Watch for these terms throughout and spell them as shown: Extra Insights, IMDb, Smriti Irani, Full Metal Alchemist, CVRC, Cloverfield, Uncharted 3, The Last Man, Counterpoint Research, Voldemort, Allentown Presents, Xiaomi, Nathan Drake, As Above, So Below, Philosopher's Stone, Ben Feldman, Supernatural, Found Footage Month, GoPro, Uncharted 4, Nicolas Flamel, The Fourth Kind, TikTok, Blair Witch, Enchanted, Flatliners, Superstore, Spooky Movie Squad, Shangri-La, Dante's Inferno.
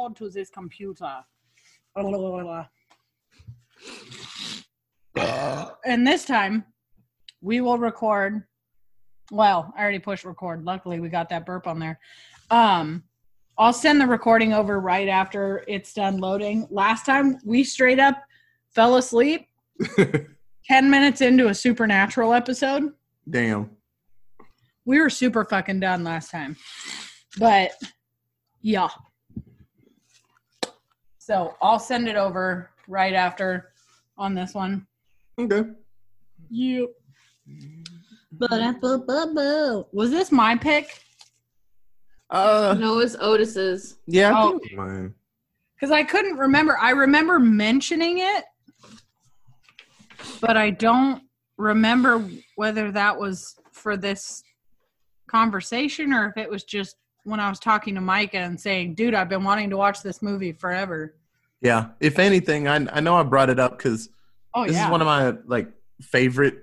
on to this computer. And this time, we will record. Well, I already pushed record. Luckily, we got that burp on there. I'll send the recording over right after it's done loading. Last time, we straight up fell asleep 10 minutes into a Supernatural episode. Damn. We were super fucking done last time. But, yeah. So, I'll send it over right after on this one. Okay. Yep. Was this my pick? No, it was Otis's. Yeah, I think it was mine. Because I couldn't remember. I remember mentioning it, but I don't remember whether that was for this conversation or if it was just when I was talking to Micah and saying, dude, I've been wanting to watch this movie forever. Yeah. If anything, I know I brought it up because this is one of my favorite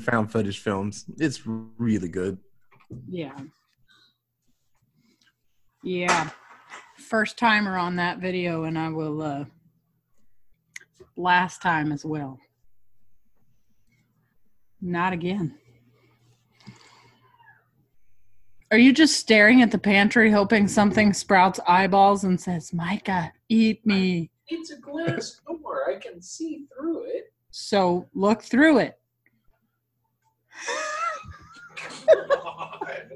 found footage films. It's really good. Yeah. Yeah. First timer on that video, and I will last time as well. Not again. Are you just staring at the pantry hoping something sprouts eyeballs and says, Micah, eat me? It's a glass door. I can see through it. So look through it. God.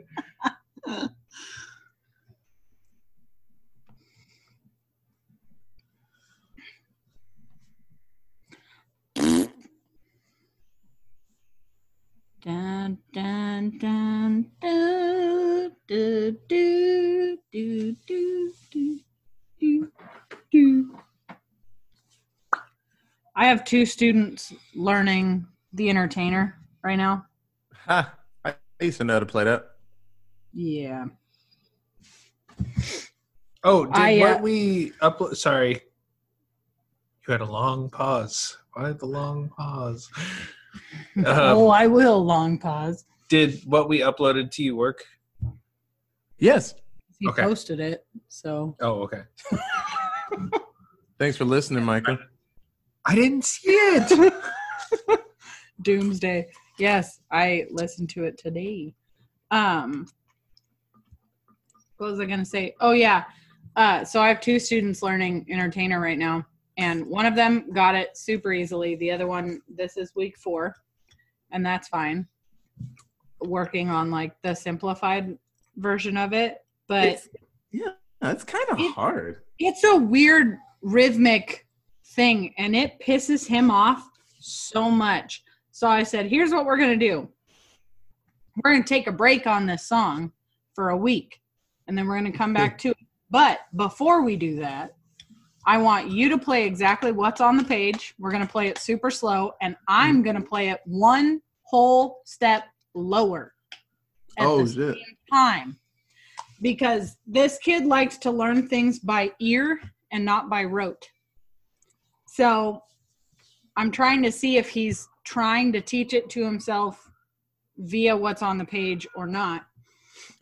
Dun, dun, dun, dun, dun, dun, dun, dun, dun, dun, dun. I have two students learning The Entertainer right now. Ha! I used to know how to play that. Yeah. Oh, weren't we upload? Sorry. You had a long pause. Why the long pause? I will long pause. Did what we uploaded to you work? Yes. He posted it, so. Oh, okay. Thanks for listening, Michael. I didn't see it. Doomsday. Yes, I listened to it today. What was I going to say? Oh, yeah. So I have two students learning Entertainer right now. And one of them got it super easily. The other one, this is week 4, and that's fine. Working on the simplified version of it, but it's kind of hard. It's a weird rhythmic thing, and it pisses him off so much. So I said, "Here's what we're gonna do. We're gonna take a break on this song for a week, and then we're gonna come back to it. But before we do that, I want you to play exactly what's on the page. We're going to play it super slow, and I'm going to play it one whole step lower at the same time." Because this kid likes to learn things by ear and not by rote. So I'm trying to see if he's trying to teach it to himself via what's on the page or not.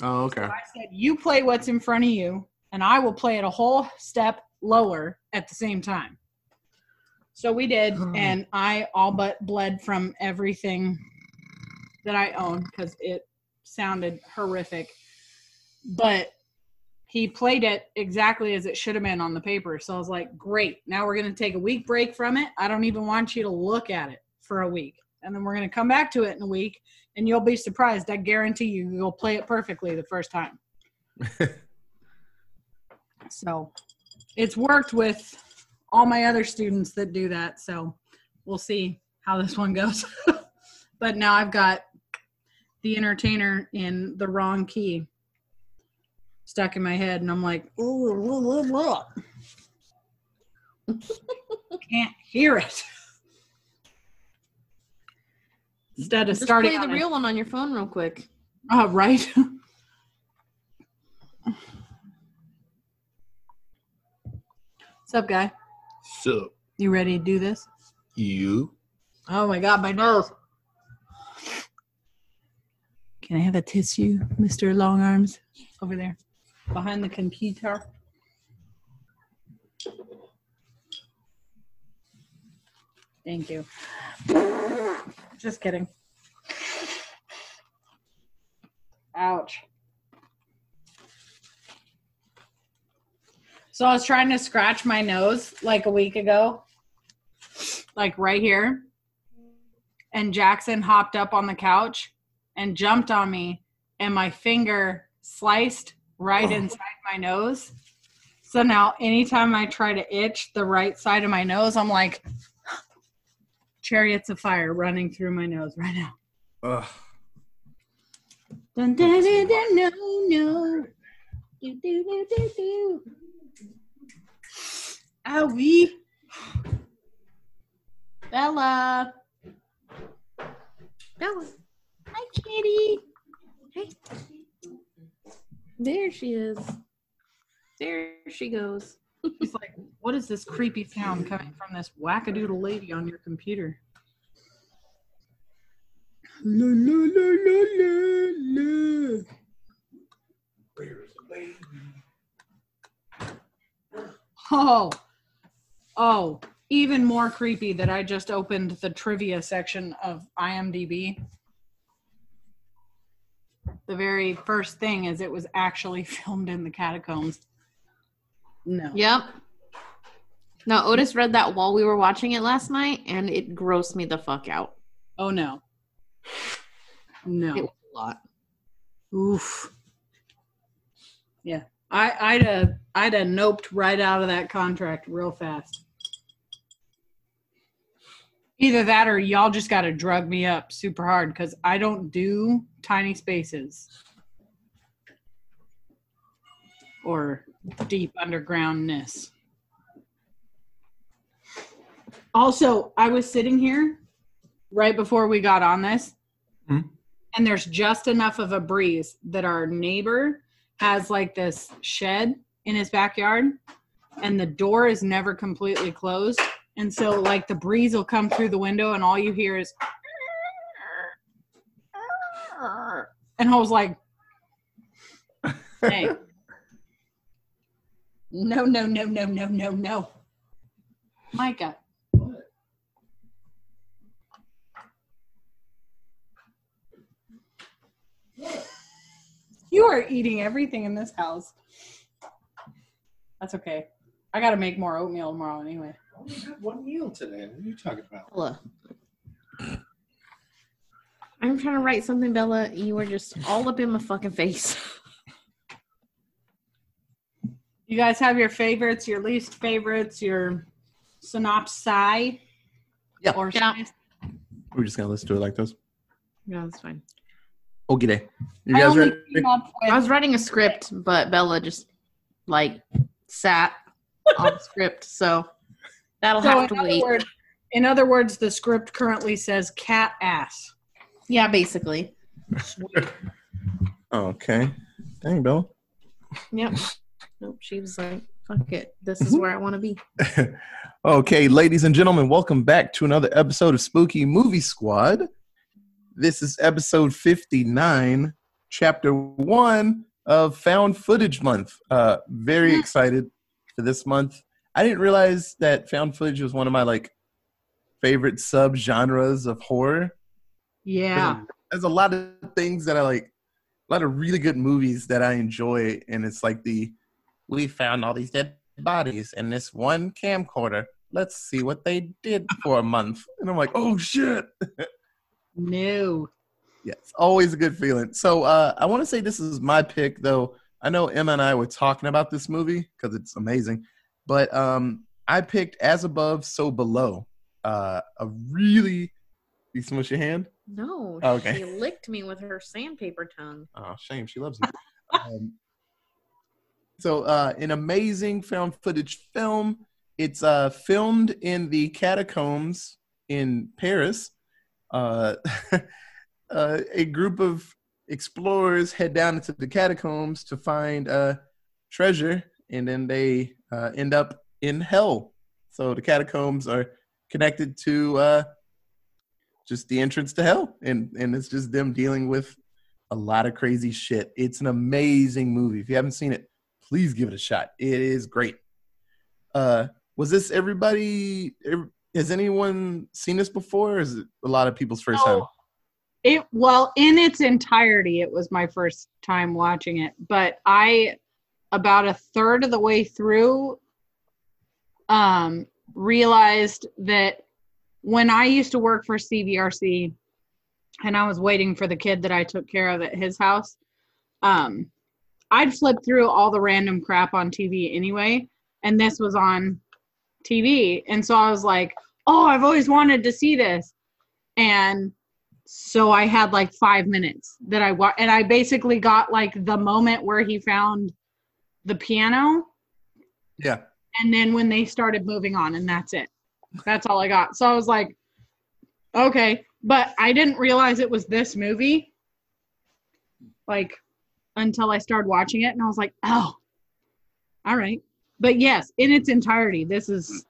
Oh, okay. So I said, you play what's in front of you, and I will play it a whole step lower at the same time. So we did, and I all but bled from everything that I own because it sounded horrific. But he played it exactly as it should have been on the paper. So I was like, great, now we're going to take a week break from it. I don't even want you to look at it for a week. And then we're going to come back to it in a week, and you'll be surprised. I guarantee you, you'll play it perfectly the first time. So it's worked with all my other students that do that, so we'll see how this one goes. But now I've got The Entertainer in the wrong key stuck in my head, and I'm like, ooh. Can't hear it. Instead of just starting, play the real one on your phone real quick. Oh, right. What's up, guy? So, you ready to do this? You? Oh my God, my nose! Can I have a tissue, Mr. Longarms, over there, behind the computer? Thank you. Just kidding. Ouch. So I was trying to scratch my nose like a week ago, like right here. And Jackson hopped up on the couch and jumped on me, and my finger sliced right inside my nose. So now anytime I try to itch the right side of my nose, I'm like chariots of fire running through my nose right now. Ugh. Dun, dun, dun, dun, no, no. Do, do, do, do, do. Owie. Bella. Bella. Hi, kitty. Hey. There she is. There she goes. It's like, what is this creepy sound coming from this wackadoodle lady on your computer? La, la, la, la, la, la. Oh, even more creepy that I just opened the trivia section of IMDb. The very first thing is it was actually filmed in the catacombs. No. Yep. Now, Otis read that while we were watching it last night, and it grossed me the fuck out. Oh, no. No. It was a lot. Oof. Yeah. I'd have noped right out of that contract real fast. Either that or y'all just got to drug me up super hard because I don't do tiny spaces or deep undergroundness. Also, I was sitting here right before we got on this, and there's just enough of a breeze that our neighbor has like this shed in his backyard, and the door is never completely closed. And so like the breeze will come through the window and all you hear is, and I was like, hey, no, no, no, no, no, no, no. Micah. What? You are eating everything in this house. That's okay. I got to make more oatmeal tomorrow anyway. I only had one meal today. What are you talking about? Bella. I'm trying to write something, Bella. You were just all up in my fucking face. You guys have your favorites, your least favorites, your synopsis? Yep. Or yeah. We're just going to listen to it like this? Yeah, that's fine. Okay, day. You guys ready? I was writing a script, but Bella just like sat on the script, so that'll have to wait. In other words, the script currently says cat ass. Yeah, basically. Okay. Dang, Bella. Yep. Nope. She was like, "Fuck it. This is where I want to be." Okay, ladies and gentlemen, welcome back to another episode of Spooky Movie Squad. This is episode 59, chapter 1 of Found Footage Month. Very excited for this month. I didn't realize that found footage was one of my like favorite sub-genres of horror. Yeah. There's a lot of things that I like, a lot of really good movies that I enjoy, and it's like we found all these dead bodies in this one camcorder. Let's see what they did for a month. And I'm like, oh, shit. No. Yeah, it's always a good feeling. So I want to say this is my pick, though. I know Emma and I were talking about this movie because it's amazing. But I picked As Above, So Below. A really... You smush your hand? No. Oh, okay. She licked me with her sandpaper tongue. Oh, shame. She loves me. So an amazing found footage film. It's filmed in the catacombs in Paris. A group of explorers head down into the catacombs to find treasure, and then they end up in hell. So the catacombs are connected to just the entrance to hell, and it's just them dealing with a lot of crazy shit. It's an amazing movie. If you haven't seen it, please give it a shot. It is great. Was this everybody... Has anyone seen this before? Or is it a lot of people's first time? Well, in its entirety, it was my first time watching it. But I, about a third of the way through, realized that when I used to work for CVRC and I was waiting for the kid that I took care of at his house, I'd flip through all the random crap on TV anyway. And this was on TV. And so I was like, oh, I've always wanted to see this. And so I had like 5 minutes that I watched. And I basically got like the moment where he found the piano. Yeah. And then when they started moving on, and that's it. That's all I got. So I was like, okay. But I didn't realize it was this movie, like, until I started watching it. And I was like, oh, all right. But yes, in its entirety, this is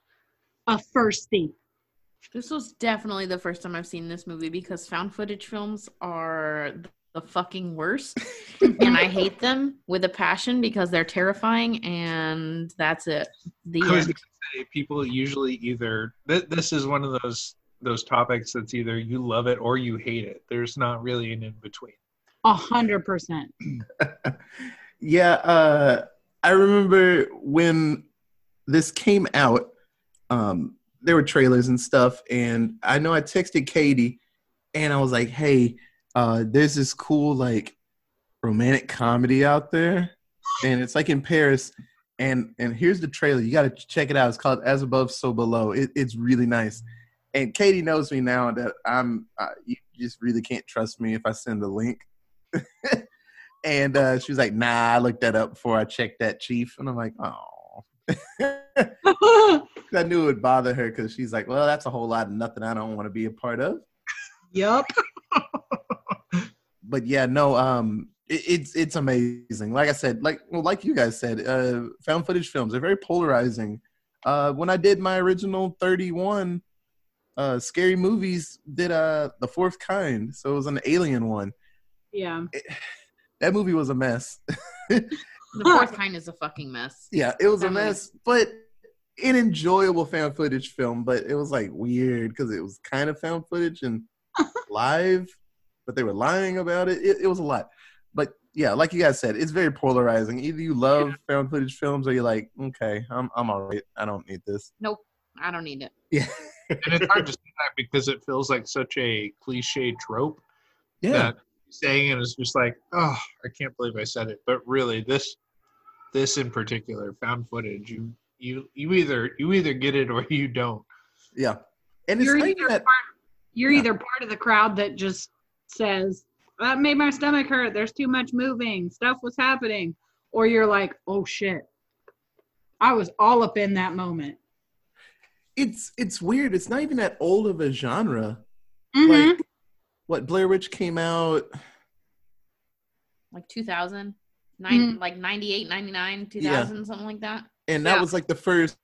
a firstie. This was definitely the first time I've seen this movie because found footage films are the fucking worst. And I hate them with a passion because they're terrifying. And that's it. I was going to say, people usually either this is one of those topics that's either you love it or you hate it. There's not really an in-between. 100%. Yeah. I remember when this came out, there were trailers and stuff. And I know I texted Katie and I was like, hey, there's this cool, like, romantic comedy out there. And it's like in Paris. And here's the trailer. You got to check it out. It's called As Above, So Below. It's really nice. And Katie knows me now that you just really can't trust me if I send a link. And she was like, nah, I looked that up before I checked that, Chief. And I'm like, oh. I knew it would bother her because she's like, well, that's a whole lot of nothing I don't want to be a part of. Yep. But yeah, no, it's amazing. Like I said, like you guys said, found footage films are very polarizing. When I did my original 31 scary movies, did The Fourth Kind, so it was an alien one. Yeah. That movie was a mess. The Fourth Kind is a fucking mess. Yeah, it was a mess, but an enjoyable found footage film. But it was like weird because it was kind of found footage and live, but they were lying about it. It was a lot. But yeah, like you guys said, it's very polarizing. Either you love found footage films or you're like, okay, I'm all right. I don't need this. Nope, I don't need it. Yeah. And it's hard to say that because it feels like such a cliche trope. Yeah. That saying it is just like, oh, I can't believe I said it. But really, this in particular, found footage, you either get it or you don't. Yeah, and it's you're either part of the crowd that just says that made my stomach hurt. There's too much moving. Stuff was happening, or you're like, oh shit, I was all up in that moment. It's weird. It's not even that old of a genre. Mm-hmm. Like, what, Blair Witch came out? Like 2000? Like 98, 99, 2000, yeah. Something like that? And that was like the first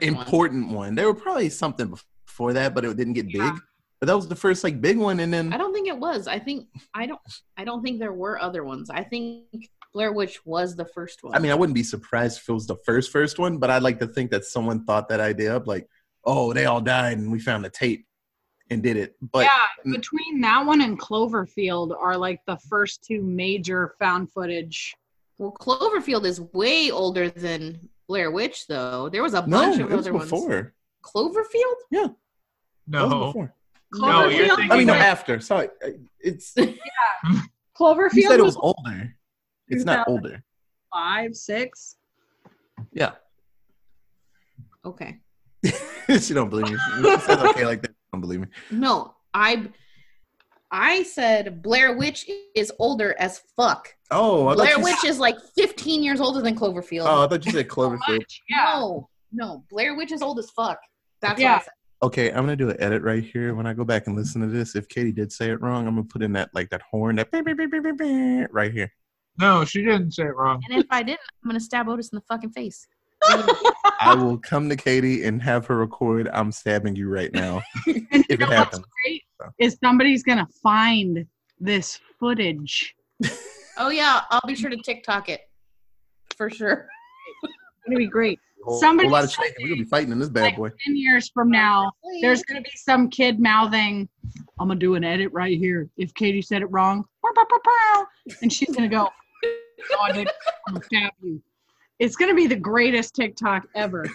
important one. There were probably something before that, but it didn't get big. But that was the first like big one, and then I don't think it was. I don't think there were other ones. I think Blair Witch was the first one. I mean, I wouldn't be surprised if it was the first one, but I'd like to think that someone thought that idea up, like, oh, they all died and we found the tape. And did it. But yeah, between that one and Cloverfield are like the first two major found footage. Well, Cloverfield is way older than Blair Witch, though. There was a bunch of other before. Ones. Cloverfield? Yeah. No. No, you're thinking after. Sorry. It's Cloverfield. You said it was older. It's not older. 5, 6. Yeah. Okay. She don't believe me. She says okay like that. Don't believe me. No, I said Blair Witch is older as fuck. Oh, Blair Witch is like 15 years older than Cloverfield. Oh, I thought you said Cloverfield. No, Blair Witch is old as fuck. That's what I said. Okay, I'm gonna do an edit right here. When I go back and listen to this, if Katie did say it wrong, I'm gonna put in that like that horn that right here. No, she didn't say it wrong. And if I didn't, I'm gonna stab Otis in the fucking face. I will come to Katie and have her record. I'm stabbing you right now. And if it happens, is somebody's gonna find this footage? Oh yeah, I'll be sure to TikTok it for sure. It'll be great. Whole lot of shaking. We're going to be fighting in this bad boy. 10 years from now, there's going to be some kid mouthing, I'm going to do an edit right here. If Katie said it wrong, and she's going to go, no, I didn't. I'm going to stab you. It's going to be the greatest TikTok ever.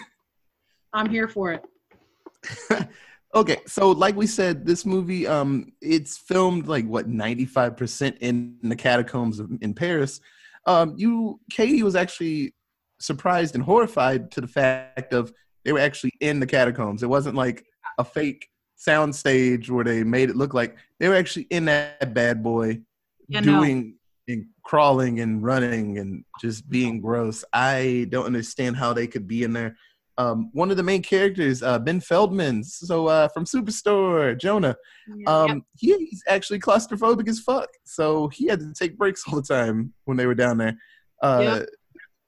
I'm here for it. Okay, so like we said, this movie, it's filmed like, what, 95% in the catacombs in Paris. Katie was actually surprised and horrified to the fact of they were actually in the catacombs. It wasn't like a fake sound stage where they made it look like they were actually in that bad boy, and crawling and running and just being gross. I don't understand how they could be in there. One of the main characters, Ben Feldman, from Superstore, Jonah, he's actually claustrophobic as fuck. So he had to take breaks all the time when they were down there.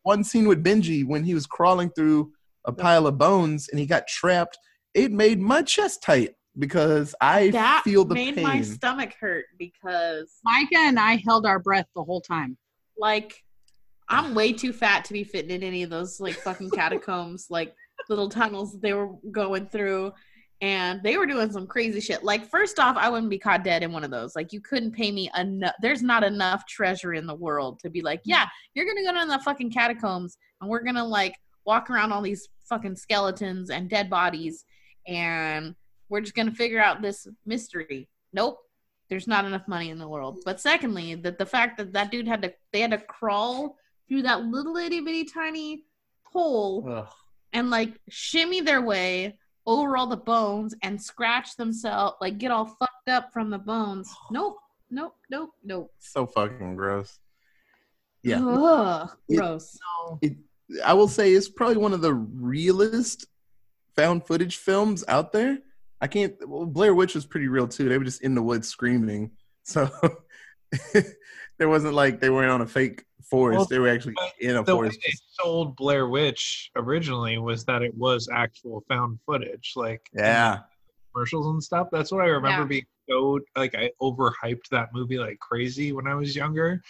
One scene with Benji when he was crawling through a pile of bones and he got trapped, it made my chest tight because I feel the pain. That made my stomach hurt because Micah and I held our breath the whole time. Like, I'm way too fat to be fitting in any of those like fucking catacombs, like little tunnels that they were going through, and they were doing some crazy shit. Like, first off, I wouldn't be caught dead in one of those. Like, you couldn't pay me enough. There's not enough treasure in the world to be like, yeah, you're gonna go down the fucking catacombs and we're gonna like walk around all these fucking skeletons and dead bodies and we're just gonna figure out this mystery. Nope. There's not enough money in the world. But secondly, that the fact that that dude had to crawl through that little itty bitty tiny hole and like shimmy their way over all the bones and scratch themselves, like get all fucked up from the bones. Nope. So fucking gross. Yeah. Ugh, gross. I will say it's probably one of the realest found footage films out there. Blair Witch was pretty real too. They were just in the woods screaming. So there wasn't like they weren't on a fake forest. They were actually in a forest. The way they sold Blair Witch originally was that it was actual found footage, like commercials and stuff. That's what I remember being so like I overhyped that movie like crazy when I was younger.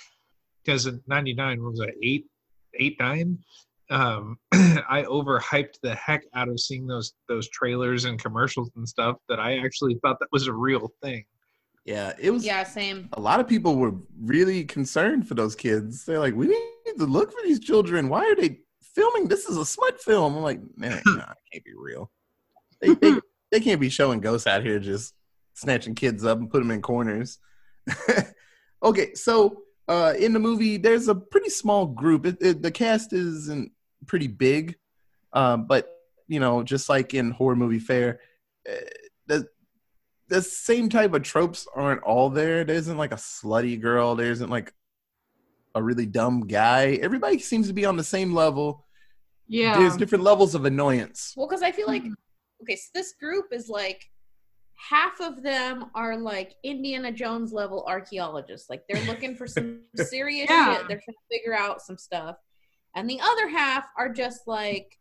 Because in '99, what was that, eight, nine? I overhyped the heck out of seeing those trailers and commercials and stuff that I actually thought that was a real thing. Yeah, it was. Yeah, same. A lot of people were really concerned for those kids. They're like, we need to look for these children. Why are they filming? This is a smut film. I'm like, man, no, it can't be real. They can't be showing ghosts out here just snatching kids up and put them in corners. Okay, so in the movie, there's a pretty small group. The cast isn't pretty big, but you know, just like in horror movie fare, the same type of tropes aren't all there. There isn't like a slutty girl. There isn't like a really dumb guy. Everybody seems to be on the same level. Yeah. There's different levels of annoyance. Well, because I feel like, okay, so this group is like, half of them are like Indiana Jones level archaeologists. Like they're looking for some serious shit. They're trying to figure out some stuff. And the other half are just like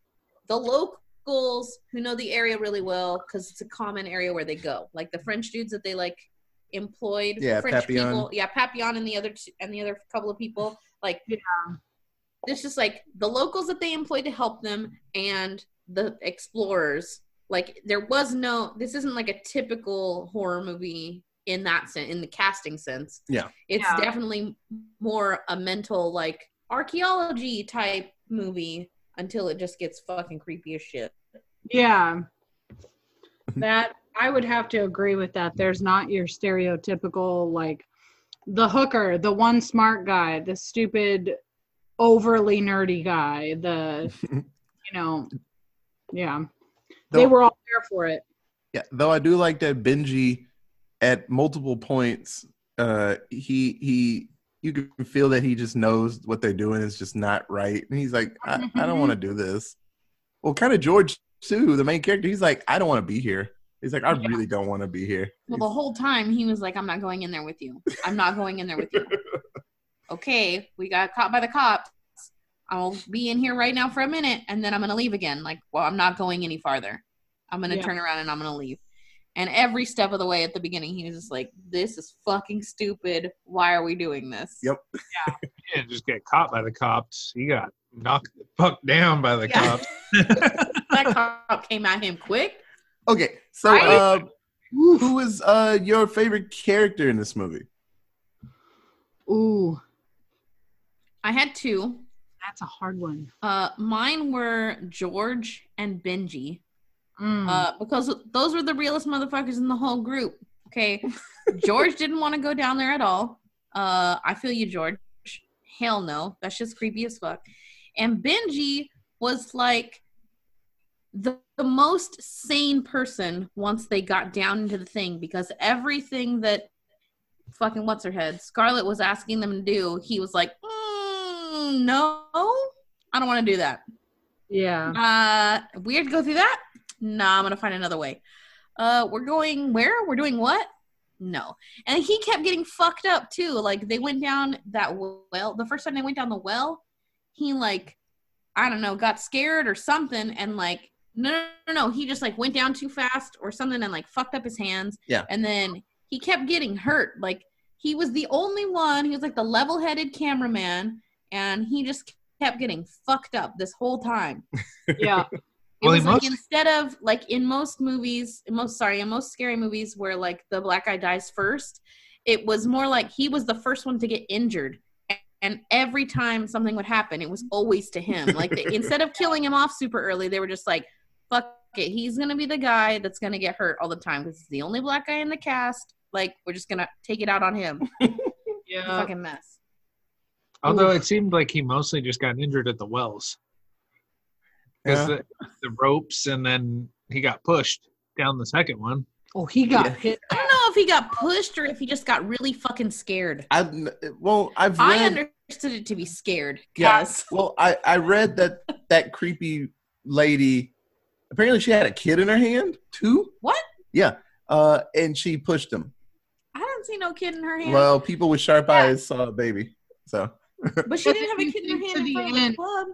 the local who know the area really well because it's a common area where they go, like the French dudes that they like employed, French Papillon. Papillon and the other couple of people, like it's just like the locals that they employed to help them and the explorers. Like this isn't like a typical horror movie in that sense, in the casting sense. Definitely more a mental like archaeology type movie until it just gets fucking creepy as shit. Yeah. That, I would have to agree with that. There's not your stereotypical, like, the hooker, the one smart guy, the stupid, overly nerdy guy, They were all there for it. Yeah, though I do like that Benji, at multiple points, he you can feel that he just knows what they're doing is just not right. And he's like, I don't want to do this. Well, kind of George, too, the main character. He's like, I don't want to be here. He's like, I really don't want to be here. Well, the whole time he was like, I'm not going in there with you. I'm not going in there with you. Okay, we got caught by the cops. I'll be in here right now for a minute, and then I'm going to leave again. Like, well, I'm not going any farther. I'm going to turn around and I'm going to leave. And every step of the way at the beginning, he was just like, this is fucking stupid. Why are we doing this? Yep. Yeah. He didn't just get caught by the cops. He got knocked the fuck down by the cops. That cop came at him quick. Okay, so who is your favorite character in this movie? Ooh, I had two. That's a hard one. Mine were George and Benji, because those were the realest motherfuckers in the whole group. Okay, George didn't want to go down there at all. I feel you, George. Hell no, that's just creepy as fuck. And Benji was like the most sane person once they got down into the thing, because everything that fucking what's her head Scarlett was asking them to do, he was like, no, I don't want to do that. Yeah. Weird to go through that. Nah, I'm gonna find another way. We're going where? We're doing what? No. And he kept getting fucked up too. Like they went down that well. The first time they went down the well, he like, I don't know, got scared or something, and like no. He just like went down too fast or something and like fucked up his hands. Yeah. And then he kept getting hurt. Like he was the only one. He was like the level-headed cameraman. And he just kept getting fucked up this whole time. Yeah. Well, it was like instead of like in most scary movies where like the black guy dies first, it was more like he was the first one to get injured. And every time something would happen, it was always to him. Like instead of killing him off super early, they were just like, fuck it. He's going to be the guy that's going to get hurt all the time because he's the only black guy in the cast. Like we're just going to take it out on him. Yeah. Fucking mess. Although it seemed like he mostly just got injured at the wells. Because the ropes, and then he got pushed down the second one. Oh, he got hit. I don't know if he got pushed or if he just got really fucking scared. I understood it to be scared. Yes. Yeah, well, I read that creepy lady, apparently she had a kid in her hand, too. What? Yeah. And she pushed him. I don't see no kid in her hand. Well, people with sharp eyes saw a baby, so... But she didn't have a kid in her hand in front of the club.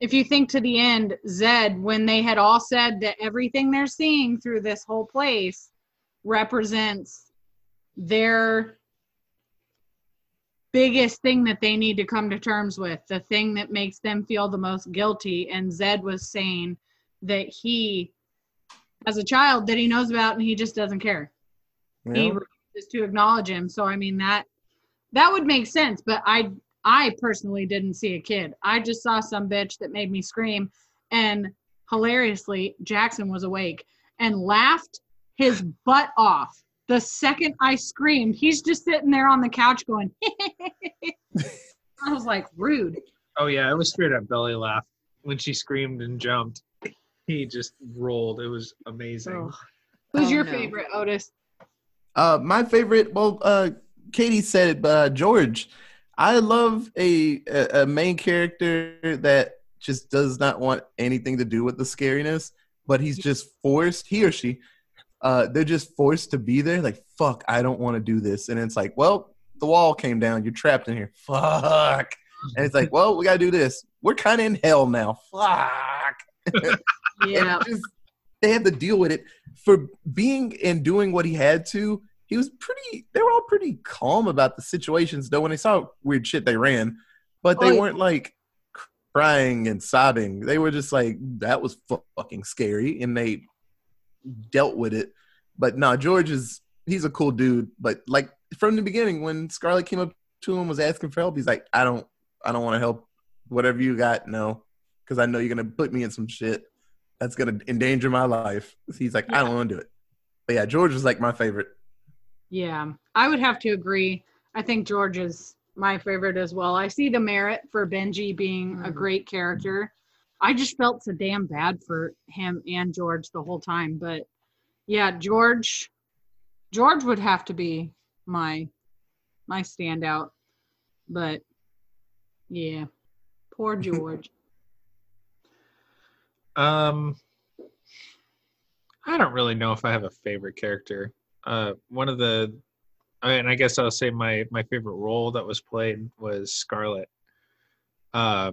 If you think to the end, Zed, when they had all said that everything they're seeing through this whole place represents their biggest thing that they need to come to terms with, the thing that makes them feel the most guilty. And Zed was saying that he has a child that he knows about and he just doesn't care. Yeah. He refuses to acknowledge him. So, I mean, that would make sense, but I personally didn't see a kid. I just saw some bitch that made me scream, and hilariously, Jackson was awake and laughed his butt off the second I screamed. He's just sitting there on the couch going, I was like, rude. Oh, yeah, it was straight up belly laugh. When she screamed and jumped, he just rolled. It was amazing. Oh. Who's your favorite, Otis? My favorite, Katie said it, but George. I love a main character that just does not want anything to do with the scariness, but he's just forced, he or she, they're just forced to be there. Like, fuck, I don't want to do this. And it's like, well, the wall came down. You're trapped in here. Fuck. And it's like, well, we got to do this. We're kind of in hell now. Fuck. Yeah. They had to deal with it. For being and doing what he had to, they were all pretty calm about the situations, though. When they saw weird shit, they ran. But they weren't, like, crying and sobbing. They were just like, that was fucking scary, and they dealt with it. But, no, George he's a cool dude. But, like, from the beginning, when Scarlett came up to him, was asking for help, he's like, I don't want to help. Whatever you got, no. Because I know you're going to put me in some shit that's going to endanger my life. He's like, I don't want to do it. But, yeah, George was, like, my favorite. Yeah, I would have to agree. I think George is my favorite as well. I see the merit for Benji being a great character. I just felt so damn bad for him and George the whole time. But yeah, George would have to be my standout. But yeah, poor George. I don't really know if I have a favorite character. I guess I'll say my favorite role that was played was Scarlett. I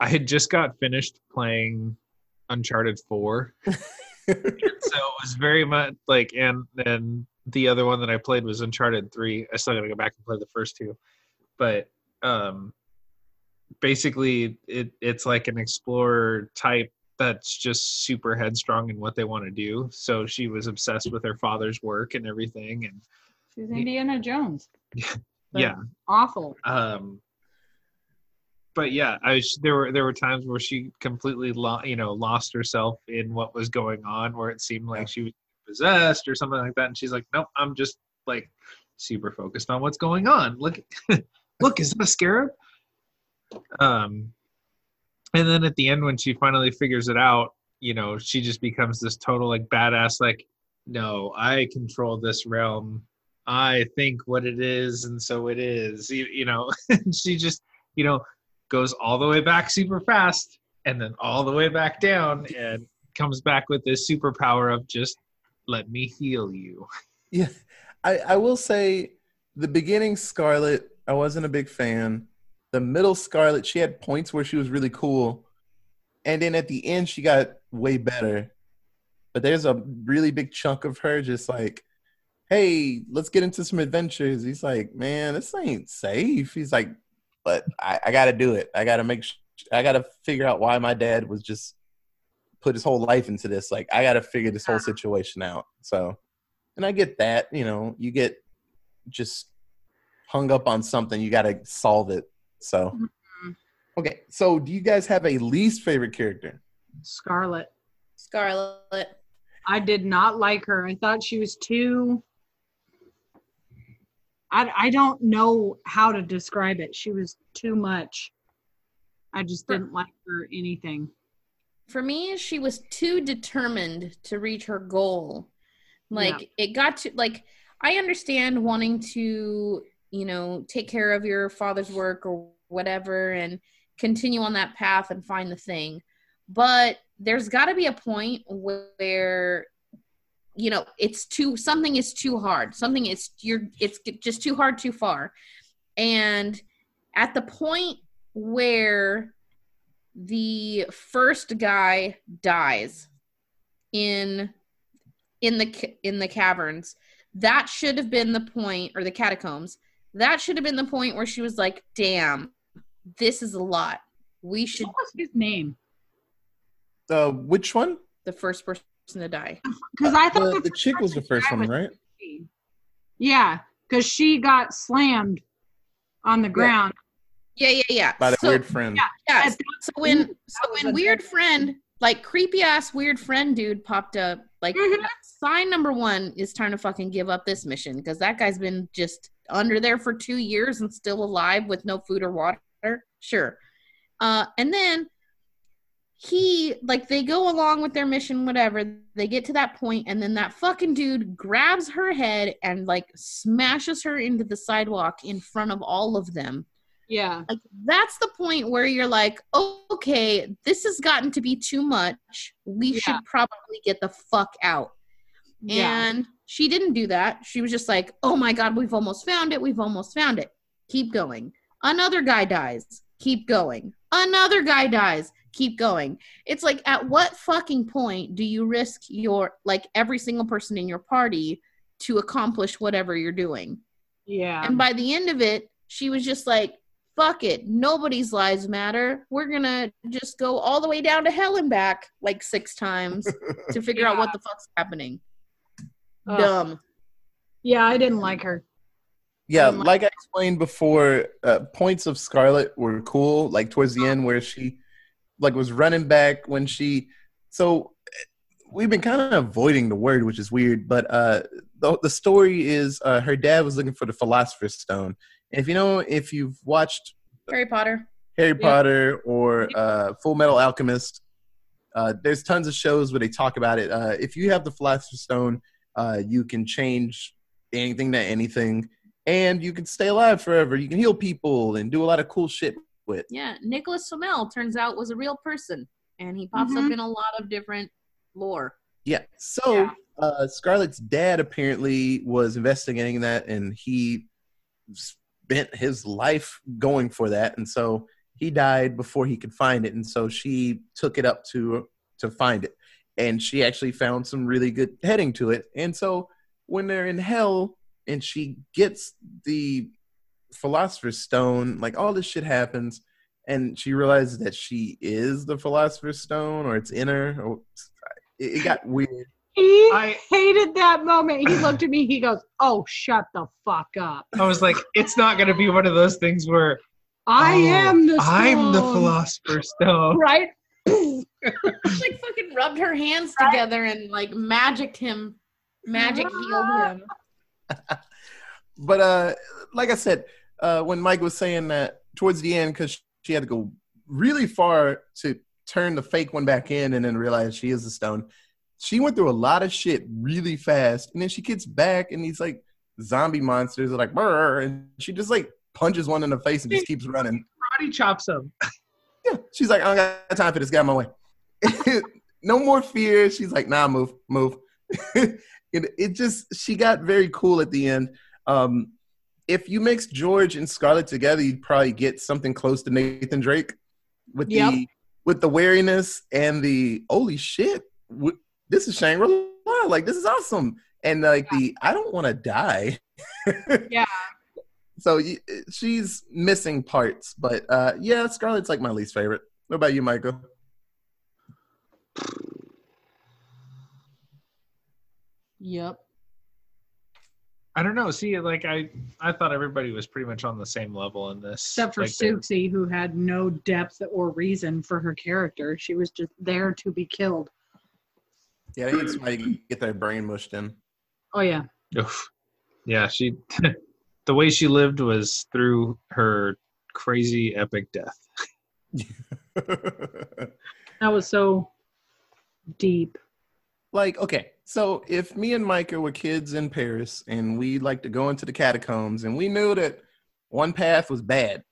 had just got finished playing Uncharted 4. So it was very much like, and then the other one that I played was Uncharted 3. I still got to go back and play the first two. But basically it's like an explorer type that's just super headstrong in what they want to do. So she was obsessed with her father's work and everything. And she's Indiana Jones. Yeah. Yeah. Awful. But yeah, there were times where she completely lost herself in what was going on, where it seemed like she was possessed or something like that. And she's like, nope, I'm just like super focused on what's going on. Look, is that a scarab? And then at the end, when she finally figures it out, she just becomes this total like badass, like, no, I control this realm. I think what it is, and so it is, she just, goes all the way back super fast and then all the way back down and comes back with this superpower of just let me heal you. Yeah. I will say the beginning Scarlet, I wasn't a big fan. The middle Scarlet, she had points where she was really cool. And then at the end, she got way better. But there's a really big chunk of her just like, hey, let's get into some adventures. He's like, man, this ain't safe. He's like, but I got to do it. I got to figure out why my dad was just put his whole life into this. Like, I got to figure this whole situation out. So, and I get that, you get just hung up on something. You got to solve it. So, okay. So do you guys have a least favorite character? Scarlet. I did not like her. I thought she was too, I don't know how to describe it. She was too much. I just didn't like her anything. For me, she was too determined to reach her goal. It got to, I understand wanting to, take care of your father's work or whatever and continue on that path and find the thing. But there's got to be a point where, something is too hard. It's just too hard, too far. And at the point where the first guy dies in the caverns, that should have been the point, or the catacombs. That should have been the point where she was like, damn, this is a lot. What was his name? Which one? The first person to die. Because I thought the chick was the first one, right? Yeah, because she got slammed on the ground. Yeah. By the weird friend. Yeah. So when weird friend, like creepy ass weird friend dude popped up, sign number one is time to fucking give up this mission, because that guy's been just under there for 2 years and still alive with no food or water. Sure. And then he, they go along with their mission, whatever. They get to that point, and then that fucking dude grabs her head and, smashes her into the sidewalk in front of all of them. Yeah. That's the point where you're like, oh, okay, this has gotten to be too much. We should probably get the fuck out. Yeah. And she didn't do that. She was just like, oh, my God, we've almost found it. Keep going. Another guy dies. Keep going. Another guy dies. Keep going. It's at what fucking point do you risk your every single person in your party to accomplish whatever you're doing? Yeah. And by the end of it, she was just like, fuck it, nobody's lives matter. We're gonna just go all the way down to hell and back 6 times to figure out what the fuck's happening. Dumb. Yeah, I didn't like her. Yeah, I explained before, points of Scarlet were cool, towards the end where she was running back when she... So we've been kind of avoiding the word, which is weird, but the story is her dad was looking for the Philosopher's Stone. And if you've watched... Harry Potter or Full Metal Alchemist, there's tons of shows where they talk about it. If you have the Philosopher's Stone, you can change anything to anything, and you can stay alive forever. You can heal people and do a lot of cool shit. Yeah, Nicolas Flamel turns out was a real person, and he pops up in a lot of different lore. Yeah, so Scarlet's dad apparently was investigating that, and he spent his life going for that, and so he died before he could find it, and so she took it up to find it, and she actually found some really good heading to it, and so when they're in hell and she gets the Philosopher's Stone, all this shit happens, and she realizes that she is the Philosopher's Stone, or it's in her. Or, it got weird. I hated that moment. He looked at me, he goes, "Oh, shut the fuck up." I was like, it's not going to be one of those things where I'm the Philosopher's Stone. Right? She like fucking rubbed her hands together and like magic healed him. But like I said, when Mike was saying that towards the end, because she had to go really far to turn the fake one back in and then realize she is the stone. She went through a lot of shit really fast, and then she gets back, and these like zombie monsters are like, "Burr," and she just like punches one in the face and just keeps running. Karate chops him. Yeah, she's like, "I don't got time for this. Got my way." No more fear. She's like, "Nah, move." It just, she got very cool at the end. If you mix George and Scarlett together, you'd probably get something close to Nathan Drake with the wariness and the holy shit. This is Shangri-La. Like, this is awesome. And, like, the I don't want to die. Yeah. So she's missing parts. But, yeah, Scarlett's, like, my least favorite. What about you, Michael? Yep. I don't know. See, like, I thought everybody was pretty much on the same level in this. Except for Suxie, who had no depth or reason for her character. She was just there to be killed. Yeah, they need somebody to get their brain mushed in. Oh, yeah. Oof. Yeah, she. The way she lived was through her crazy epic death. That was so deep. Like, okay, so if me and Micah were kids in Paris and we like to go into the catacombs and we knew that one path was bad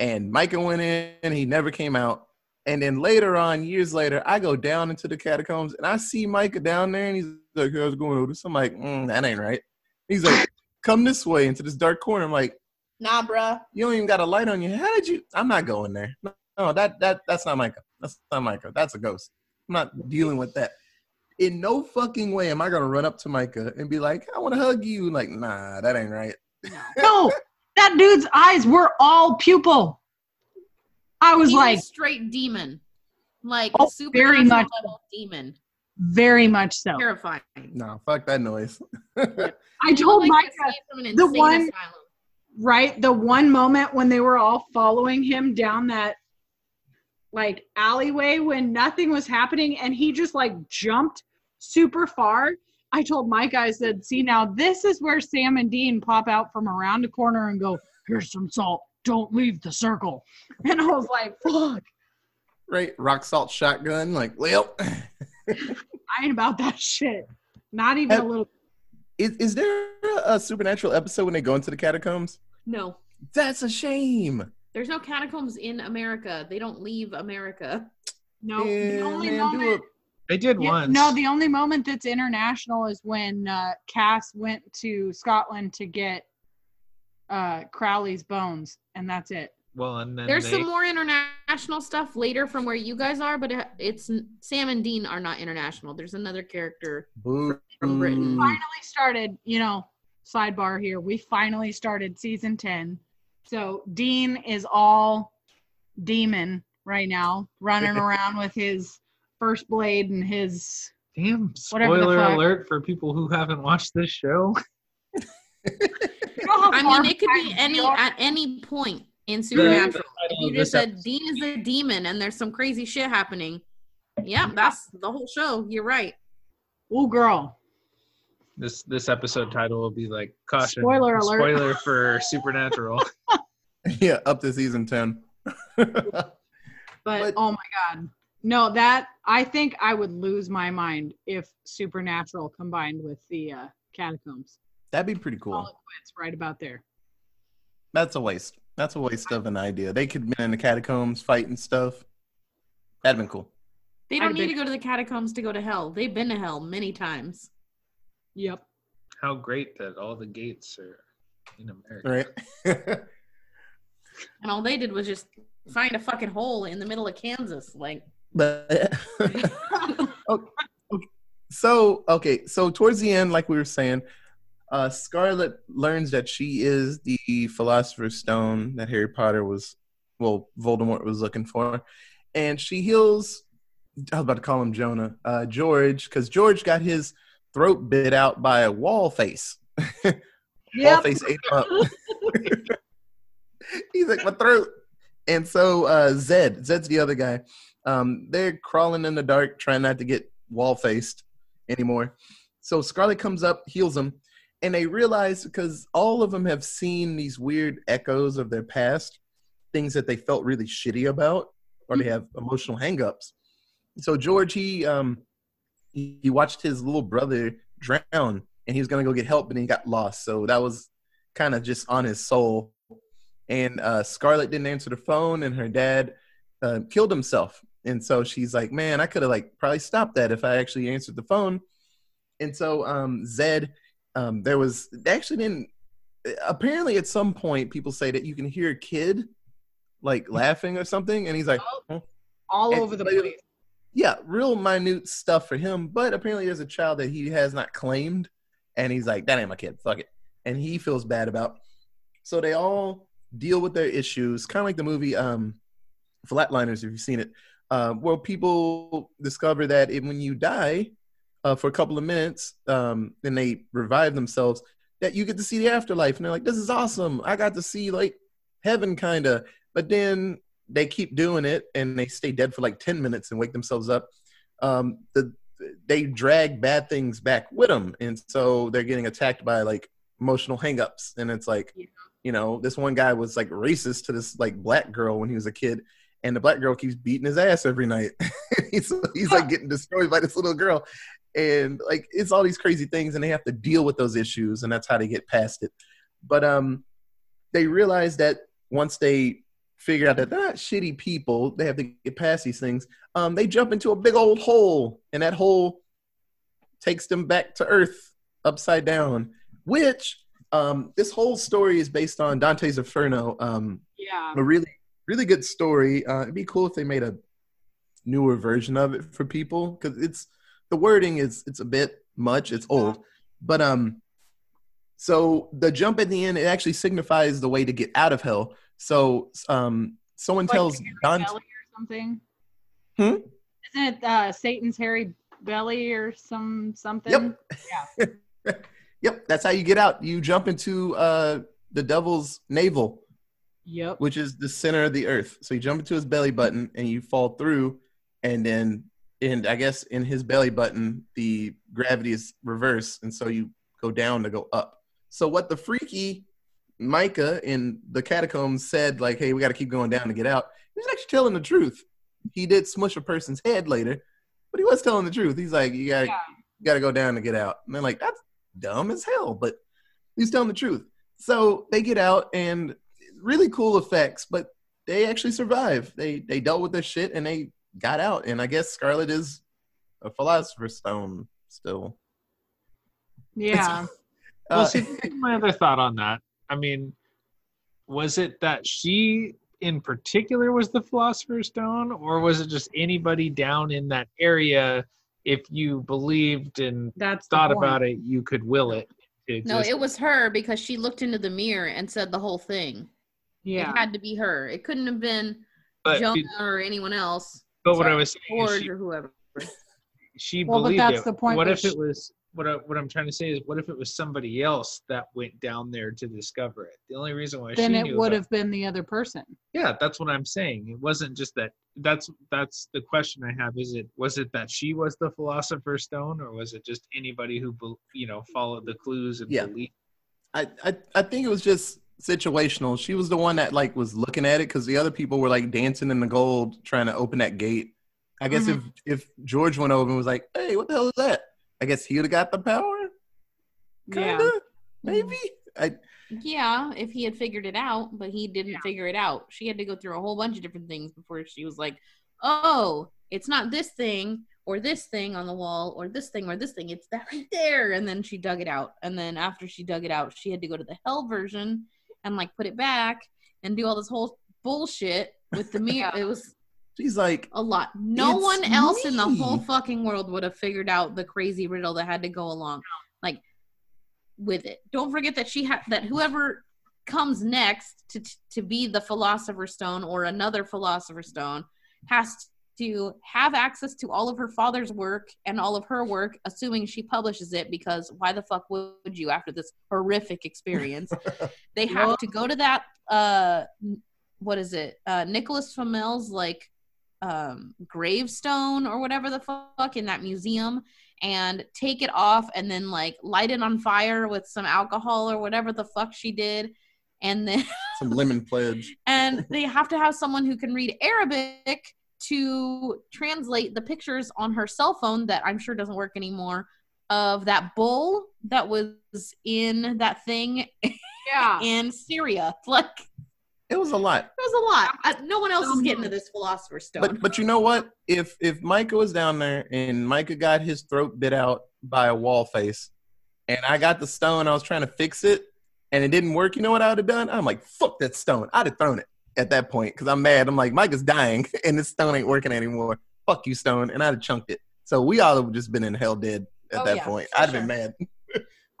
and Micah went in and he never came out. And then later on, years later, I go down into the catacombs and I see Micah down there and he's like, "How's it going over this?" I'm like, "That ain't right." He's like, "Come this way into this dark corner." I'm like, "Nah, bruh. You don't even got a light on you. How did you?" I'm not going there. No, that's not Micah. That's not Micah. That's a ghost. I'm not dealing with that. In no fucking way am I going to run up to Micah and be like, "I want to hug you." Like, nah, that ain't right. No, that dude's eyes were all pupil. I was like, straight demon, like supernatural demon. Very much so. Terrifying. No, fuck that noise. I told Micah the one, right? The one moment when they were all following him down that like alleyway when nothing was happening and he just like jumped super far. I told Micah, I said, "See, now this is where Sam and Dean pop out from around the corner and go, 'Here's some salt. Don't leave the circle.'" And I was like, fuck. Right, rock salt shotgun, like, well. I ain't about that shit. Not even a little. Is there a Supernatural episode when they go into the catacombs? No. That's a shame. There's no catacombs in America. They don't leave America. No. Yeah, the only moment. They did once. No, the only moment that's international is when Cass went to Scotland to get Crowley's bones, and that's it. Well, and then there's some more international stuff later from where you guys are, but it's Sam and Dean are not international. There's another character from Britain. We finally started, sidebar here. We finally started season 10. So Dean is all demon right now, running around with his first blade and his damn spoiler alert for people who haven't watced this show. I mean, it could be at any point in Supernatural. You just said episode. Dean is a demon and there's some crazy shit happening. Yeah, that's the whole show. You're right. Oh, girl. This episode title will be like, caution. Spoiler alert. Spoiler for Supernatural. Yeah, up to season 10. but, oh my God. No, I think I would lose my mind if Supernatural combined with the catacombs. That'd be pretty cool. It's right about there. That's a waste. That's a waste of an idea. They could have been in the catacombs fighting stuff. That'd have been cool. They don't need to go to the catacombs to go to hell. They've been to hell many times. Yep. How great that all the gates are in America. Right. And all they did was just find a fucking hole in the middle of Kansas. Like. So towards the end, like we were saying, Scarlett learns that she is the Philosopher's Stone that Harry Potter was well, Voldemort was looking for. And she heals, I was about to call him Jonah, George, because George got his throat bit out by a wall face. Wall face ate him up. He's like, my throat. And so Zed's the other guy. They're crawling in the dark, trying not to get wall-faced anymore. So Scarlet comes up, heals them, and they realize, because all of them have seen these weird echoes of their past, things that they felt really shitty about, or they have emotional hang-ups. So George, he watched his little brother drown, and he was going to go get help, but he got lost. So that was kind of just on his soul. And Scarlet didn't answer the phone, and her dad killed himself. And so she's like, man, I could have like probably stopped that if I actually answered the phone. And so Zed, there was actually didn't, apparently at some point people say that you can hear a kid like laughing or something. And he's like, all over the place. Yeah. Real minute stuff for him. But apparently there's a child that he has not claimed. And he's like, that ain't my kid. Fuck it. And he feels bad about. So they all deal with their issues. Kind of like the movie Flatliners, if you've seen it. Well, people discover that when you die for a couple of minutes, then they revive themselves, that you get to see the afterlife. And they're like, this is awesome. I got to see, like, heaven, kind of. But then they keep doing it, and they stay dead for, like, 10 minutes and wake themselves up. They drag bad things back with them. And so they're getting attacked by, like, emotional hangups. And it's like, you know, this one guy was, like, racist to this, like, black girl when he was a kid. And the black girl keeps beating his ass every night. he's like getting destroyed by this little girl. And like, it's all these crazy things, and they have to deal with those issues, and that's how they get past it. But they realize that once they figure out that they're not shitty people, they have to get past these things. They jump into a big old hole, and that hole takes them back to Earth upside down, which this whole story is based on Dante's Inferno. A really good story. It'd be cool if they made a newer version of it for people, because the wording is a bit much. It's old, but so the jump at the end, it actually signifies the way to get out of hell. So someone like tells Dante or something. Isn't it Satan's hairy belly or something? Yep. Yeah. Yep. That's how you get out. You jump into the devil's navel. Yep. Which is the center of the earth. So you jump into his belly button and you fall through, and then I guess in his belly button the gravity is reversed, and so you go down to go up. So what the freaky Micah in the catacombs said, like, hey, we got to keep going down to get out. He was actually telling the truth. He did smush a person's head later, but he was telling the truth. He's like, you got to go down to get out. And they're like, that's dumb as hell, but he's telling the truth. So they get out, and really cool effects, but they actually survived. They dealt with their shit, and they got out. And I guess Scarlet is a Philosopher's Stone still. Yeah. Well, see, my other thought on that, I mean, was it that she in particular was the Philosopher's Stone, or was it just anybody down in that area? If you believed and thought about it, you could will it. No, it was her, because she looked into the mirror and said the whole thing. Yeah. It had to be her. It couldn't have been Jonah or anyone else. But what I was saying is or whoever. She believed that's it. The point. What if it was what I'm trying to say is, what if it was somebody else that went down there to discover it? The only reason why then it would have been the other person. Yeah, that's what I'm saying. It wasn't just that. That's the question I have. Was it that she was the Philosopher's Stone, or was it just anybody who followed the clues and believed? I think it was just situational. She was the one that like was looking at it, because the other people were like dancing in the gold trying to open that gate. I guess if George went over and was like, hey, what the hell is that? I guess he would have got the power? Kinda? Yeah. Maybe? If he had figured it out, but he didn't figure it out. She had to go through a whole bunch of different things before she was like, oh, it's not this thing or this thing on the wall or this thing or this thing. It's that right there. And then she dug it out. And then after she dug it out, she had to go to the hell version and like put it back and do all this whole bullshit with the mirror. It was... She's like, a lot. No one else in the whole fucking world would have figured out the crazy riddle that had to go along, like, with it. Don't forget that whoever comes next to be the Philosopher's Stone or another Philosopher's Stone has to have access to all of her father's work and all of her work, assuming she publishes it, because why the fuck would you after this horrific experience? They have to go to that, what is it? Nicolas Flamel's like gravestone or whatever the fuck in that museum and take it off and then like light it on fire with some alcohol or whatever the fuck she did. And then some lemon pledge. And they have to have someone who can read Arabic to translate the pictures on her cell phone that I'm sure doesn't work anymore of that bull that was in that thing in Syria. Like, it was a lot. It was a lot. No one else is getting to this Philosopher's Stone. But you know what? If Micah was down there and Micah got his throat bit out by a wall face and I got the stone, I was trying to fix it and it didn't work, you know what I would have done? I'm like, fuck that stone. I'd have thrown it at that point because I'm mad. I'm like, Micah's dying and this stone ain't working anymore. Fuck you, stone. And I'd have chunked it. So we all have just been in hell dead at that point. I'd have been mad.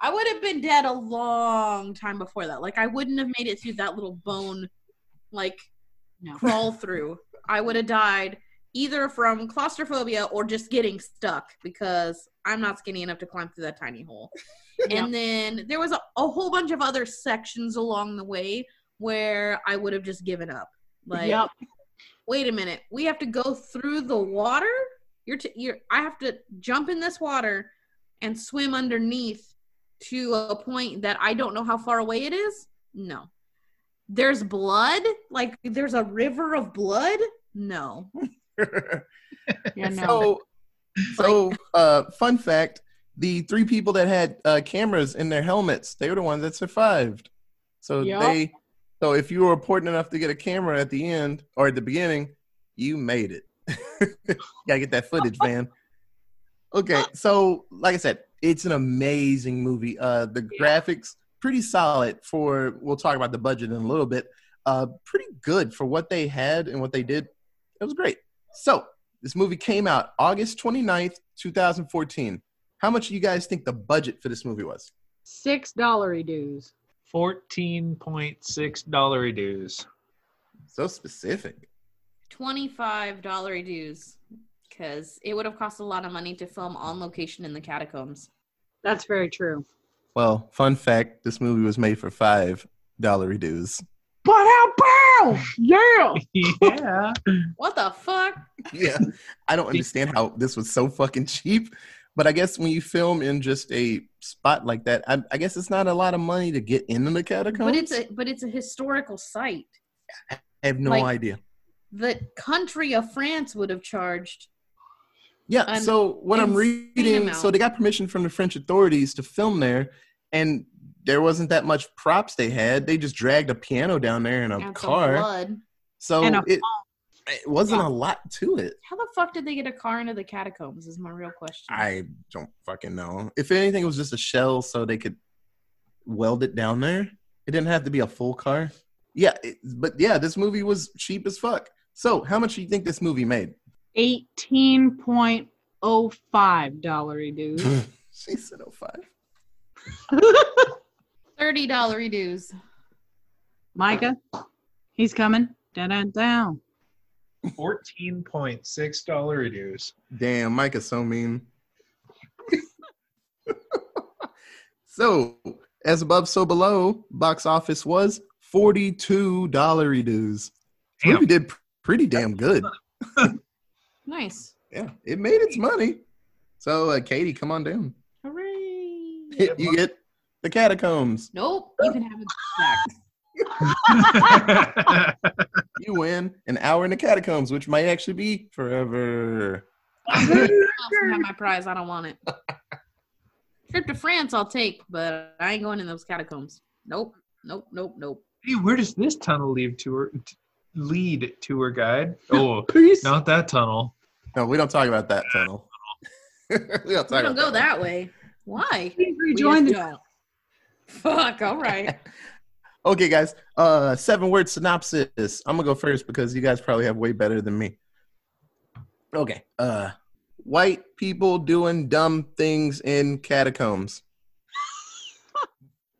I would have been dead a long time before that. Like, I wouldn't have made it through that little bone crawl through. I would have died either from claustrophobia or just getting stuck because I'm not skinny enough to climb through that tiny hole. And then there was a whole bunch of other sections along the way where I would have just given up. Like, wait a minute, we have to go through the water? I have to jump in this water and swim underneath to a point that I don't know how far away it is? No. There's blood? Like, there's a river of blood? No. So, fun fact, the three people that had cameras in their helmets, they were the ones that survived. So so if you were important enough to get a camera at the end or at the beginning, you made it. Gotta get that footage, man. Okay, so like I said, it's an amazing movie. The graphics, pretty solid for, we'll talk about the budget in a little bit, pretty good for what they had and what they did. It was great. So this movie came out August 29th, 2014. How much do you guys think the budget for this movie was? $6 dues. $14.6 dues. So specific. $25 dues, because it would have cost a lot of money to film on location in the catacombs. That's very true. Well, fun fact, this movie was made for $5 dues. But how bow! Yeah! Yeah. What the fuck? Yeah. I don't understand how this was so fucking cheap. But I guess when you film in just a spot like that, I guess it's not a lot of money to get into the catacombs. But it's a historical site. I have no idea. The country of France would have charged. Yeah, so what I'm reading, so they got permission from the French authorities to film there, and there wasn't that much props they had. They just dragged a piano down there and a car. Blood. So and it wasn't a lot to it. How the fuck did they get a car into the catacombs is my real question. I don't fucking know. If anything, it was just a shell so they could weld it down there. It didn't have to be a full car. Yeah, this movie was cheap as fuck. So how much do you think this movie made? $18.05 dues. She said 05. $30 dues. Micah, he's coming. Da-da-down. $14.6 dues. Damn, Micah's so mean. So, As Above, So Below, box office was $42 dues. The movie did pretty damn good. Nice. Yeah, it made its money. So, Katie, come on down. Hooray! You get the catacombs. Nope, you can have it back. You win an hour in the catacombs, which might actually be forever. I'm gonna have my prize. I don't want it. Trip to France, I'll take, but I ain't going in those catacombs. Nope. Hey, where does this tunnel lead, tour guide? Oh, not that tunnel. No, we don't talk about that tunnel. we don't go that way. Why? Rejoin the tunnel. Fuck. All right. Okay, guys. 7-word synopsis. I'm gonna go first because you guys probably have way better than me. Okay. White people doing dumb things in catacombs.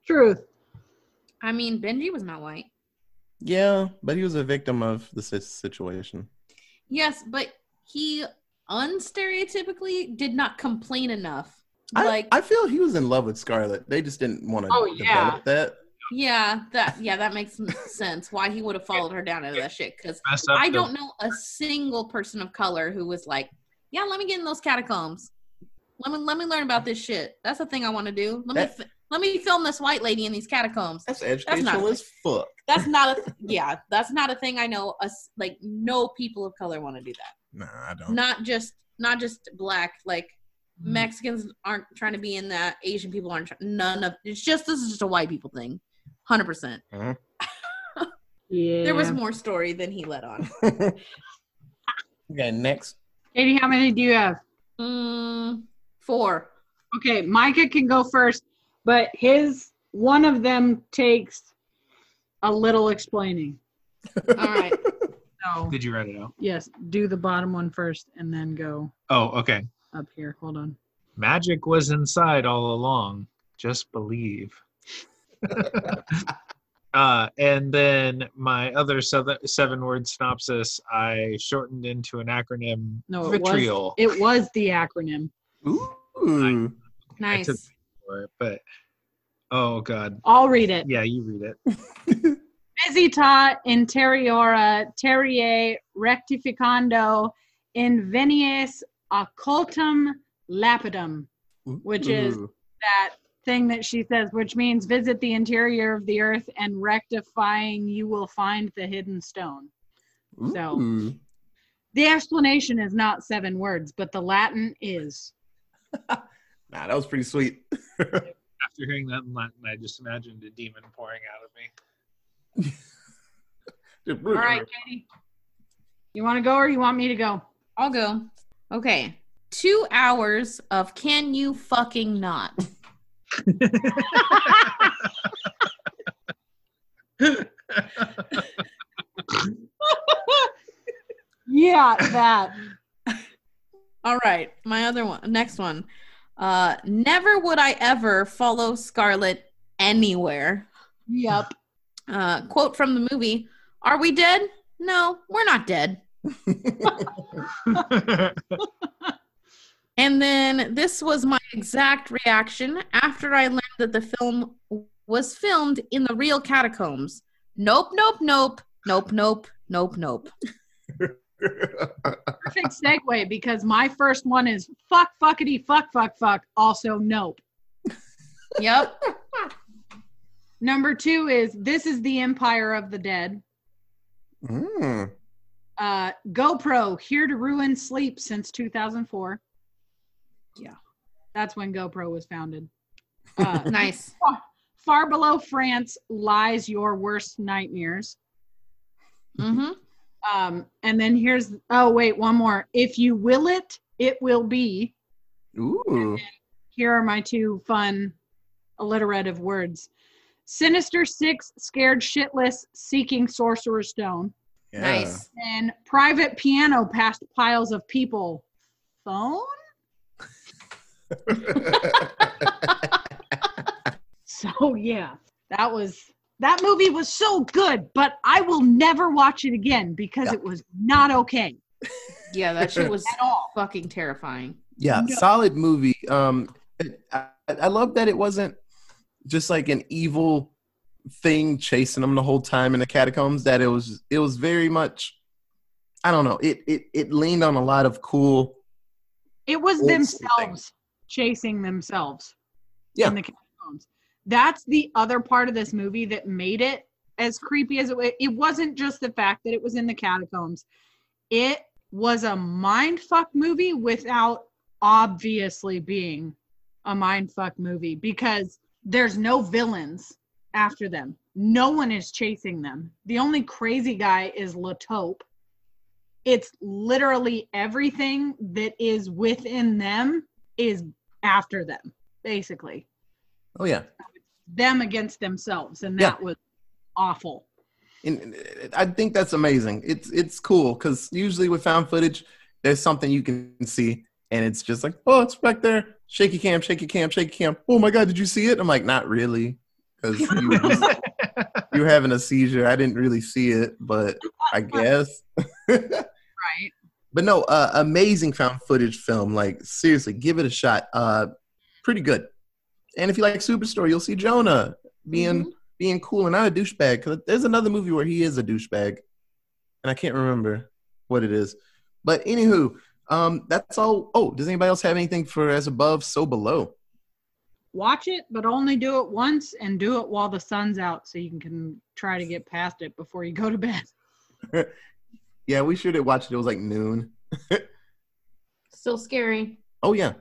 Truth. I mean, Benji was not white. Yeah, but he was a victim of the situation. Yes, but he unstereotypically did not complain enough. I feel he was in love with Scarlett. They just didn't want to develop that. Yeah, that makes sense. Why he would have followed her down into that shit? Because I don't know a single person of color who was like, "Yeah, let me get in those catacombs. Let me learn about this shit. That's the thing I want to do. Let me film this white lady in these catacombs." That's educational as fuck. That's not a That's not a thing I know. Like no people of color want to do that. Nah, I don't. Not just black. Like Mexicans aren't trying to be in that. Asian people aren't. None of it's just this is just a white people thing. 100%. Mm-hmm. Yeah. There was more story than he let on. Okay, next. Katie, how many do you have? 4. Okay, Micah can go first, but his one of them takes a little explaining. All right. So, did you write it out? Yes. Do the bottom one first and then go. Oh, okay. Up here. Hold on. Magic was inside all along. Just believe. And then my other 7-word synopsis I shortened into an acronym. No, vitriol. It was the acronym. Ooh, nice. I took for it, but oh god, I'll read it. Yeah, you read it. Visita interiora terrie rectificando invenies occultum lapidum, which is that thing that she says, which means visit the interior of the earth and rectifying you will find the hidden stone. Ooh. So the explanation is not 7 words, but the Latin is. Nah, that was pretty sweet. After hearing that in Latin, I just imagined a demon pouring out of me. All right, Katie. You want to go or you want me to go? I'll go. Okay. 2 hours of can you fucking not? Yeah, that. All right, my other one, next one. Never would I ever follow Scarlett anywhere. Yep. Quote from the movie: "Are we dead? No, we're not dead." And then this was my exact reaction after I learned that the film was filmed in the real catacombs. Nope, nope, nope, nope, nope, nope, nope. Perfect segue, because my first one is fuck, fuckity, fuck, fuck, fuck, also nope. Yep. Number 2 is this is the Empire of the Dead. GoPro, here to ruin sleep since 2004. Yeah, that's when GoPro was founded. Nice. Far Below France lies your worst nightmares. Mm-hmm. And then here's, oh wait, one more. If you will it, it will be. Ooh. Here are my 2 fun alliterative words. Sinister 6, scared shitless, seeking Sorcerer's Stone. Yeah. Nice. And private piano past piles of people. Phone? So yeah, that movie was so good, but I will never watch it again because it was not okay. Yeah, that shit was at all fucking terrifying. Yeah, no. Solid movie. I love that it wasn't just like an evil thing chasing them the whole time in the catacombs. That it was very much, I don't know. It leaned on a lot of cool. It was themselves chasing themselves in the catacombs. That's the other part of this movie that made it as creepy as it was. It wasn't just the fact that it was in the catacombs. It was a mindfuck movie without obviously being a mindfuck movie because there's no villains after them. No one is chasing them. The only crazy guy is La Taupe. It's literally everything that is within them is after them, basically. Oh, yeah. Them against themselves, and that was awful. And I think that's amazing. It's cool, because usually with found footage, there's something you can see, and it's just like, oh, it's back there. Shaky cam, shaky cam, shaky cam. Oh, my God, did you see it? I'm like, not really. because you're having a seizure. I didn't really see it, but I guess. Right. But no, amazing found footage film. Like, seriously, give it a shot. Pretty good. And if you like Superstore, you'll see Jonah being cool and not a douchebag. Because there's another movie where he is a douchebag, and I can't remember what it is. But anywho, that's all. Oh, does anybody else have anything for As Above, So Below? Watch it, but only do it once, and do it while the sun's out so you can try to get past it before you go to bed. Yeah, we sure did watch it. It was like noon. Still scary. Oh, yeah.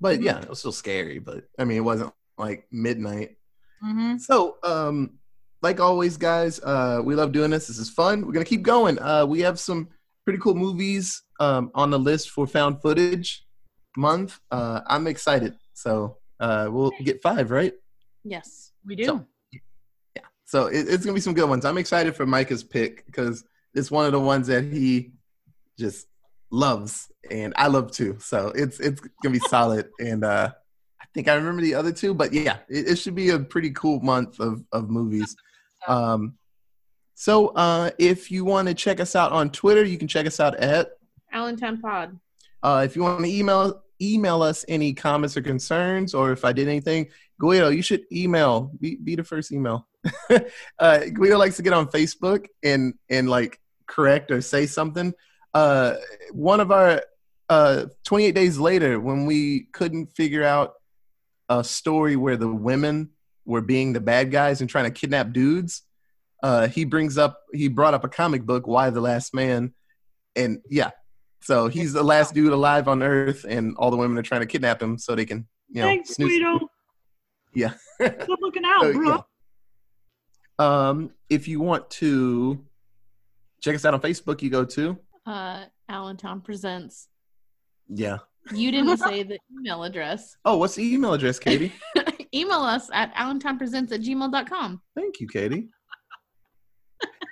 But yeah, it was still scary. But I mean, it wasn't like midnight. Mm-hmm. So, like always, guys, we love doing this. This is fun. We're going to keep going. We have some pretty cool movies on the list for Found Footage Month. I'm excited. So, we'll get 5, right? Yes, we do. So, yeah. So it's going to be some good ones. I'm excited for Micah's pick because it's one of the ones that he just loves, and I love too. So it's going to be solid. And I think I remember the other two, but yeah, it should be a pretty cool month of movies. So if you want to check us out on Twitter, you can check us out at Allentown Pod. If you want to email us any comments or concerns, or if I did anything, Guido, you should email. Be the first email. Guido likes to get on Facebook and like correct or say something. One of our 28 days later, when we couldn't figure out a story where the women were being the bad guys and trying to kidnap dudes, he brought up a comic book, Why the Last Man, and yeah. So he's the last dude alive on Earth, and all the women are trying to kidnap him so they can, you know. Thanks, Guido. Yeah. Good looking out, bro. Yeah. If you want to check us out on Facebook, you go to Allentown Presents. Yeah. You didn't say the email address. Oh, what's the email address, Katie? Email us at allentownpresents@gmail.com. Thank you, Katie.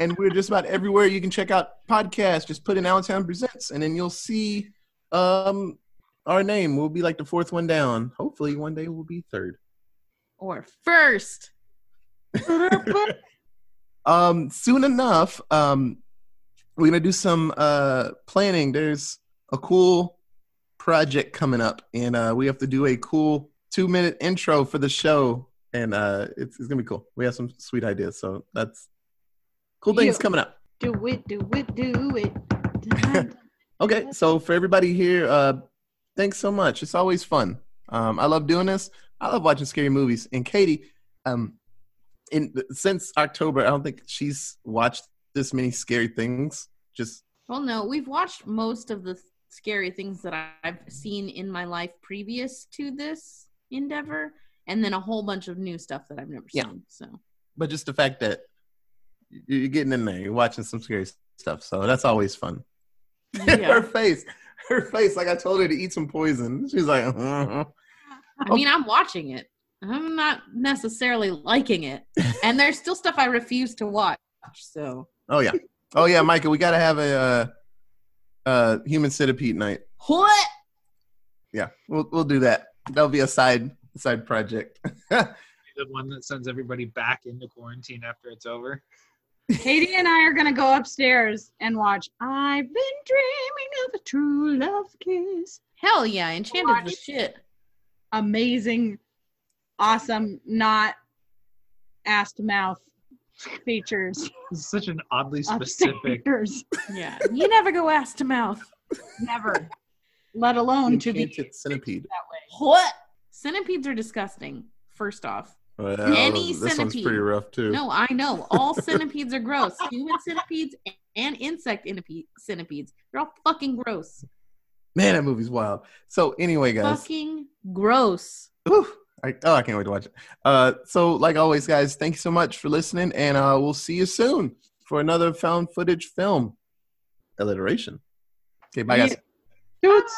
And we're just about everywhere. You can check out podcasts. Just put in Allentown Presents, and then you'll see our name. We'll be like the 4th one down. Hopefully, one day we'll be 3rd. Or 1st. Soon enough, we're going to do some planning. There's a cool project coming up, and we have to do a cool 2-minute intro for the show, and it's going to be cool. We have some sweet ideas, so that's... cool things coming up. Do it. Okay, so for everybody here, thanks so much. It's always fun. I love doing this. I love watching scary movies. And Katie, since October, I don't think she's watched this many scary things. Well, no, we've watched most of the scary things that I've seen in my life previous to this endeavor, and then a whole bunch of new stuff that I've never seen. So, but just the fact that you're getting in there. You're watching some scary stuff. So that's always fun. Yeah. Her face. Like I told her to eat some poison. She's like, I mean, I'm watching it. I'm not necessarily liking it. And there's still stuff I refuse to watch. So. Oh yeah, Micah, we got to have a human centipede night. What? Yeah, we'll do that. That'll be a side project. The one that sends everybody back into quarantine after it's over. Katie and I are going to go upstairs and watch I've Been Dreaming of a True Love Kiss. Hell yeah, Enchanted the shit. Amazing, awesome, not ass-to-mouth features. This is such an oddly specific. Yeah, you never go ass-to-mouth. Never. Let alone to be centipede. That way. What? Centipedes are disgusting, first off. Well, any centipede. This one's pretty rough too. No, I know. All centipedes are gross. Human centipedes and insect centipedes. They're all fucking gross. Man, that movie's wild. So anyway, guys. Fucking gross. Whew. I can't wait to watch it. So like always, guys, thank you so much for listening, and we'll see you soon for another found footage film alliteration. Okay, bye guys. Dudes.